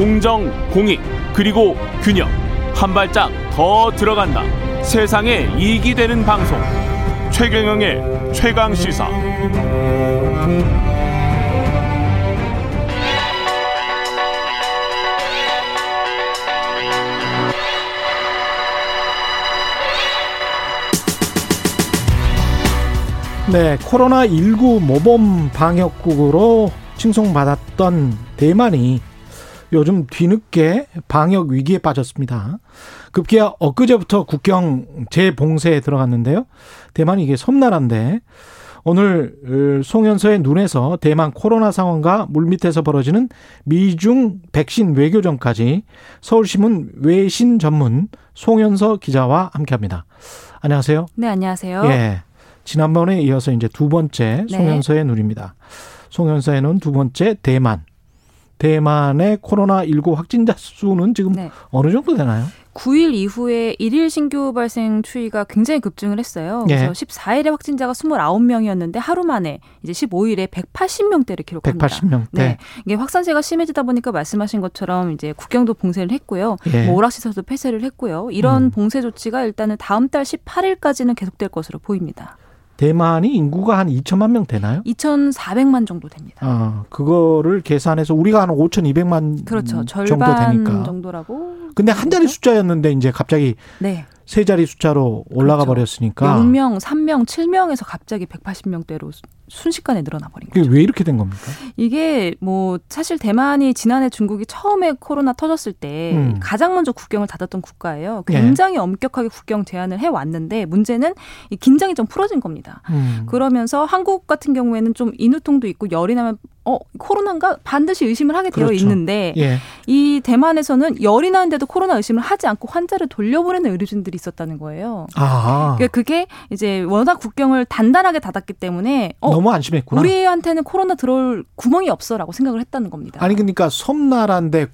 공정, 공익, 그리고 균형. 한 발짝 더 들어간다. 세상에 이익이 되는 방송. 최경영의 최강시사. 네, 코로나19 모범 방역국으로 칭송받았던 대만이 요즘 뒤늦게 방역 위기에 빠졌습니다. 급기야 엊그제부터 국경 재봉쇄에 들어갔는데요. 대만이 이게 섬나라인데 오늘 송현서의 눈에서 대만 코로나 상황과 물밑에서 벌어지는 미중 백신 외교전까지 서울신문 외신 전문 송현서 기자와 함께합니다. 안녕하세요. 네, 안녕하세요. 예, 지난번에 이어서 이제 두 번째 송현서의 눈입니다. 송현서의 눈 두 번째 대만. 대만의 코로나19 확진자 수는 지금 어느 정도 되나요? 9일 이후에 1일 신규 발생 추이가 굉장히 급증을 했어요. 그래서 14일에 확진자가 29명이었는데 하루 만에 이제 15일에 180명대를 기록합니다. 180명대. 네. 이게 확산세가 심해지다 보니까 말씀하신 것처럼 이제 국경도 봉쇄를 했고요. 뭐 오락시설도 폐쇄를 했고요. 이런 봉쇄 조치가 일단은 다음 달 18일까지는 계속될 것으로 보입니다. 대만이 인구가 한 2천만 명 되나요? 2,400만 정도 됩니다. 아, 그거를 계산해서 우리가 한 5,200만 그렇죠. 절반 정도 되니까. 정도라고. 근데 한 자리 숫자였는데 이제 갑자기 세 자리 숫자로 올라가 버렸으니까. 6명, 3명, 7명에서 갑자기 180명대로 순식간에 늘어나버린 거죠. 이게 왜 이렇게 된 겁니까? 이게 뭐 사실 대만이 지난해 중국이 처음에 코로나 터졌을 때 가장 먼저 국경을 닫았던 국가예요. 굉장히 엄격하게 국경 제한을 해왔는데 문제는 이 긴장이 좀 풀어진 겁니다. 그러면서 한국 같은 경우에는 좀 인후통도 있고 열이 나면 코로나인가 반드시 의심을 하게 되어 있는데 이 대만에서는 열이 나는데도 코로나 의심을 하지 않고 환자를 돌려보내는 의료진들이 있었다는 거예요. 아. 그러니까 그게 이제 워낙 국경을 단단하게 닫았기 때문에 너무 안심했구나. 우리한테는 코로나 들어올 구멍이 없어라고 생각을 했다는 겁니다. 아니 그러니까 섬나라인데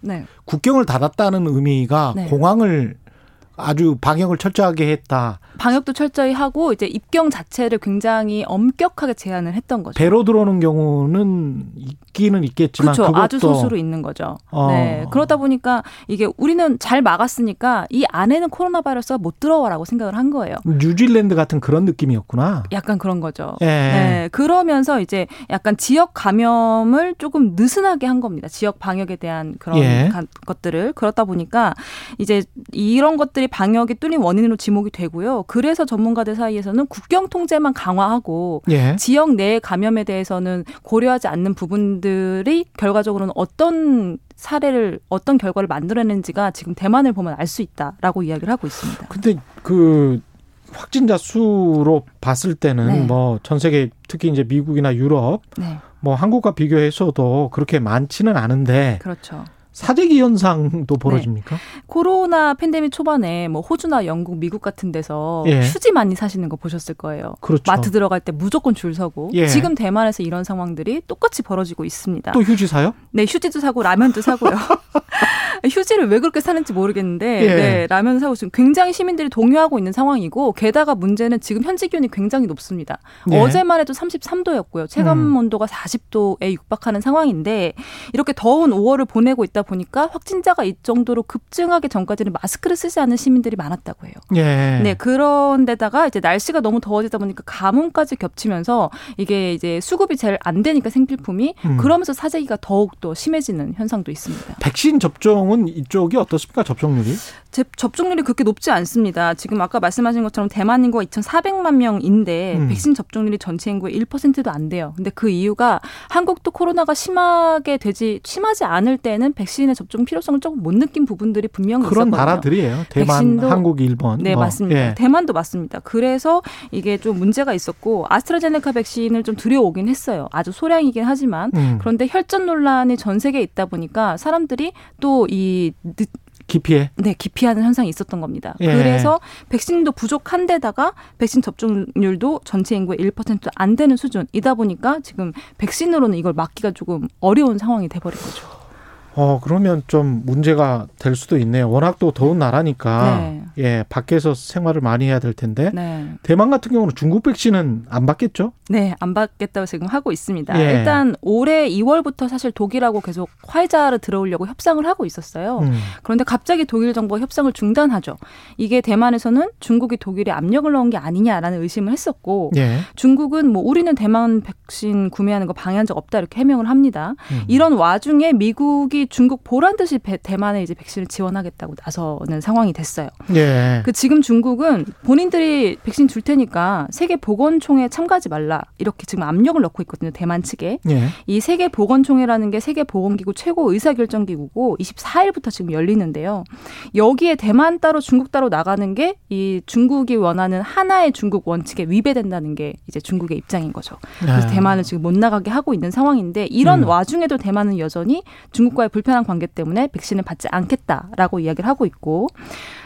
국경을 닫았다는 의미가 공항을 아주 방역을 철저하게 했다. 방역도 철저히 하고 이제 입경 자체를 굉장히 엄격하게 제한을 했던 거죠. 배로 들어오는 경우는 있기는 있겠지만 그렇죠. 그것도 아주 소수로 있는 거죠. 네. 그러다 보니까 이게 우리는 잘 막았으니까 이 안에는 코로나 바이러스가 못 들어와라고 생각을 한 거예요. 뉴질랜드 같은 그런 느낌이었구나. 약간 그런 거죠. 네. 그러면서 이제 약간 지역 감염을 조금 느슨하게 한 겁니다. 지역 방역에 대한 그런 것들을. 그러다 보니까 이제 이런 것들이 방역이 뚫린 원인으로 지목이 되고요. 그래서 전문가들 사이에서는 국경 통제만 강화하고 지역 내 감염에 대해서는 고려하지 않는 부분들이 결과적으로는 어떤 사례를 어떤 결과를 만들어내는지가 지금 대만을 보면 알 수 있다라고 이야기를 하고 있습니다. 근데 그 확진자 수로 봤을 때는 뭐 전 세계 특히 이제 미국이나 유럽 뭐 한국과 비교해서도 그렇게 많지는 않은데 그렇죠. 사재기 현상도 벌어집니까? 코로나 팬데믹 초반에 뭐 호주나 영국, 미국 같은 데서 휴지 많이 사시는 거 보셨을 거예요. 그렇죠. 마트 들어갈 때 무조건 줄 서고 지금 대만에서 이런 상황들이 똑같이 벌어지고 있습니다. 또 휴지 사요? 네, 휴지도 사고 라면도 사고요. 휴지를 왜 그렇게 사는지 모르겠는데 라면 사고 지금 굉장히 시민들이 동요하고 있는 상황이고 게다가 문제는 지금 현지 기온이 굉장히 높습니다. 어제만 해도 33도였고요. 체감 온도가 40도에 육박하는 상황인데 이렇게 더운 5월을 보내고 있다 보니까 확진자가 이 정도로 급증하기 전까지는 마스크를 쓰지 않은 시민들이 많았다고 해요. 네, 그런데다가 이제 날씨가 너무 더워지다 보니까 가뭄까지 겹치면서 이게 이제 수급이 잘 안 되니까 생필품이 그러면서 사재기가 더욱 더 심해지는 현상도 있습니다. 백신 접종은 이쪽이 어떻습니까? 접종률이? 접종률이 그렇게 높지 않습니다. 지금 아까 말씀하신 것처럼 대만 인구가 2,400만 명인데 백신 접종률이 전체 인구의 1%도 안 돼요. 근데 그 이유가 한국도 코로나가 심하지 않을 때는 백신의 접종 필요성을 조금 못 느낀 부분들이 분명히 있었거든요. 그런 나라들이에요. 대만, 백신도, 한국, 일본. 네, 맞습니다. 대만도 맞습니다. 그래서 이게 좀 문제가 있었고 아스트라제네카 백신을 좀 들여오긴 했어요. 아주 소량이긴 하지만 그런데 혈전 논란이 전 세계에 있다 보니까 사람들이 또 이 기피해? 네, 기피하는 현상이 있었던 겁니다. 그래서 백신도 부족한데다가 백신 접종률도 전체 인구의 1%도 안 되는 수준이다 보니까 지금 백신으로는 이걸 막기가 조금 어려운 상황이 돼버린 거죠. 그러면 좀 문제가 될 수도 있네요. 워낙 또 더운 나라니까 예, 밖에서 생활을 많이 해야 될 텐데 네. 대만 같은 경우는 중국 백신은 안 받겠죠? 네, 안 받겠다고 지금 하고 있습니다. 예. 일단 올해 2월부터 사실 독일하고 계속 화이자를 들어오려고 협상을 하고 있었어요. 그런데 갑자기 독일 정부가 협상을 중단하죠. 이게 대만에서는 중국이 독일에 압력을 넣은 게 아니냐라는 의심을 했었고 예. 중국은 뭐 우리는 대만 백신 구매하는 거 방해한 적 없다 이렇게 해명을 합니다. 이런 와중에 미국이 중국 보란 듯이 대만에 이제 백신을 지원하겠다고 나서는 상황이 됐어요. 예. 그 지금 중국은 본인들이 백신 줄 테니까 세계보건총회에 참가하지 말라 이렇게 지금 압력을 넣고 있거든요. 대만 측에. 예. 이 세계보건총회라는 게 세계보건기구 최고 의사결정기구고 24일부터 지금 열리는데요. 여기에 대만 따로 중국 따로 나가는 게 이 중국이 원하는 하나의 중국 원칙에 위배된다는 게 이제 중국의 입장인 거죠. 그래서 대만을 지금 못 나가게 하고 있는 상황인데 이런 와중에도 대만은 여전히 중국과의 불편한 관계 때문에 백신을 받지 않겠다라고 이야기를 하고 있고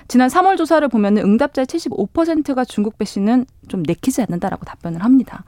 지난 3월 조사를 보면 응답자의 75%가 중국 백신은 좀 내키지 않는다라고 답변을 합니다.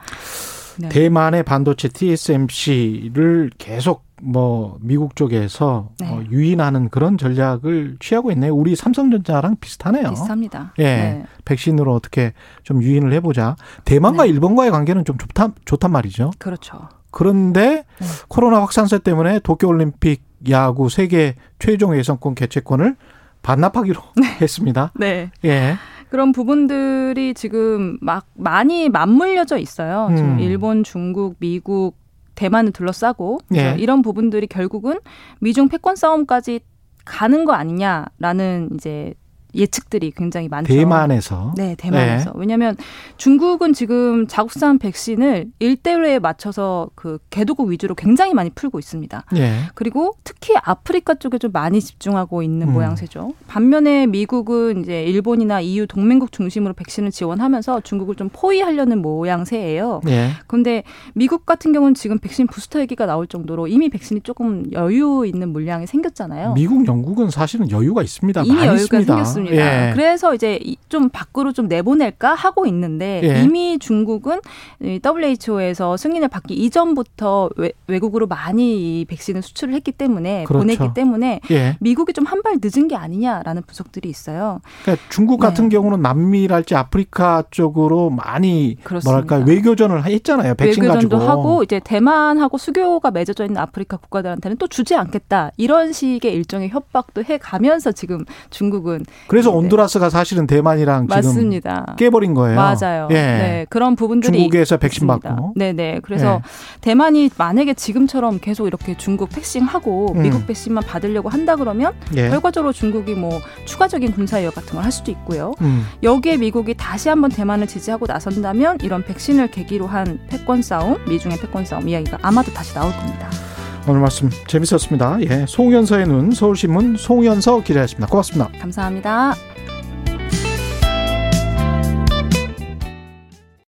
네. 대만의 반도체 TSMC를 계속 뭐 미국 쪽에서 네. 유인하는 그런 전략을 취하고 있네요. 우리 삼성전자랑 비슷하네요. 비슷합니다. 예, 네. 백신으로 어떻게 좀 유인을 해보자. 대만과 네. 일본과의 관계는 좀 좋단 말이죠. 그렇죠. 그런데 네. 코로나 확산세 때문에 도쿄올림픽 야구 세계 최종 예선권 개최권을 반납하기로 네. 했습니다. 네. 예. 그런 부분들이 지금 막 많이 맞물려져 있어요. 지금 일본, 중국, 미국, 대만을 둘러싸고 예. 이런 부분들이 결국은 미중 패권 싸움까지 가는 거 아니냐라는 이제 예측들이 굉장히 많죠. 대만에서. 네, 대만에서. 네. 왜냐하면 중국은 지금 자국산 백신을 1:1에 맞춰서 그 개도국 위주로 굉장히 많이 풀고 있습니다. 네. 그리고 특히 아프리카 쪽에 좀 많이 집중하고 있는 모양새죠. 반면에 미국은 이제 일본이나 EU 동맹국 중심으로 백신을 지원하면서 중국을 좀 포위하려는 모양새예요. 네. 그런데 미국 같은 경우는 지금 백신 부스터 얘기가 나올 정도로 이미 백신이 조금 여유 있는 물량이 생겼잖아요. 미국, 영국은 사실은 여유가 있습니다. 이미 많이 여유가 있습니다. 생겼습니다. 예. 그래서 이제 좀 밖으로 좀 내보낼까 하고 있는데 예. 이미 중국은 WHO에서 승인을 받기 이전부터 외국으로 많이 이 백신을 수출을 했기 때문에 그렇죠. 보냈기 때문에 예. 미국이 좀 한 발 늦은 게 아니냐라는 분석들이 있어요. 그러니까 중국 같은 네. 경우는 남미랄지 아프리카 쪽으로 많이 그렇습니다. 뭐랄까 외교전을 했잖아요. 백신 외교전도 가지고. 하고 이제 대만하고 수교가 맺어져 있는 아프리카 국가들한테는 또 주지 않겠다. 이런 식의 일종의 협박도 해가면서 지금 중국은 그래서 네. 온두라스가 사실은 대만이랑 맞습니다. 지금 깨버린 거예요. 맞아요. 예. 네, 그런 부분들이 중국에서 백신 받고. 네네. 그래서 예. 대만이 만약에 지금처럼 계속 이렇게 중국 패싱하고 미국 백신만 받으려고 한다 그러면 예. 결과적으로 중국이 뭐 추가적인 군사위협 같은 걸 할 수도 있고요. 여기에 미국이 다시 한번 대만을 지지하고 나선다면 이런 백신을 계기로 한 패권 싸움, 미중의 패권 싸움 이야기가 아마도 다시 나올 겁니다. 오늘 말씀 재밌었습니다. 예, 송현서의 눈 서울신문 송현서 기자였습니다. 고맙습니다. 감사합니다.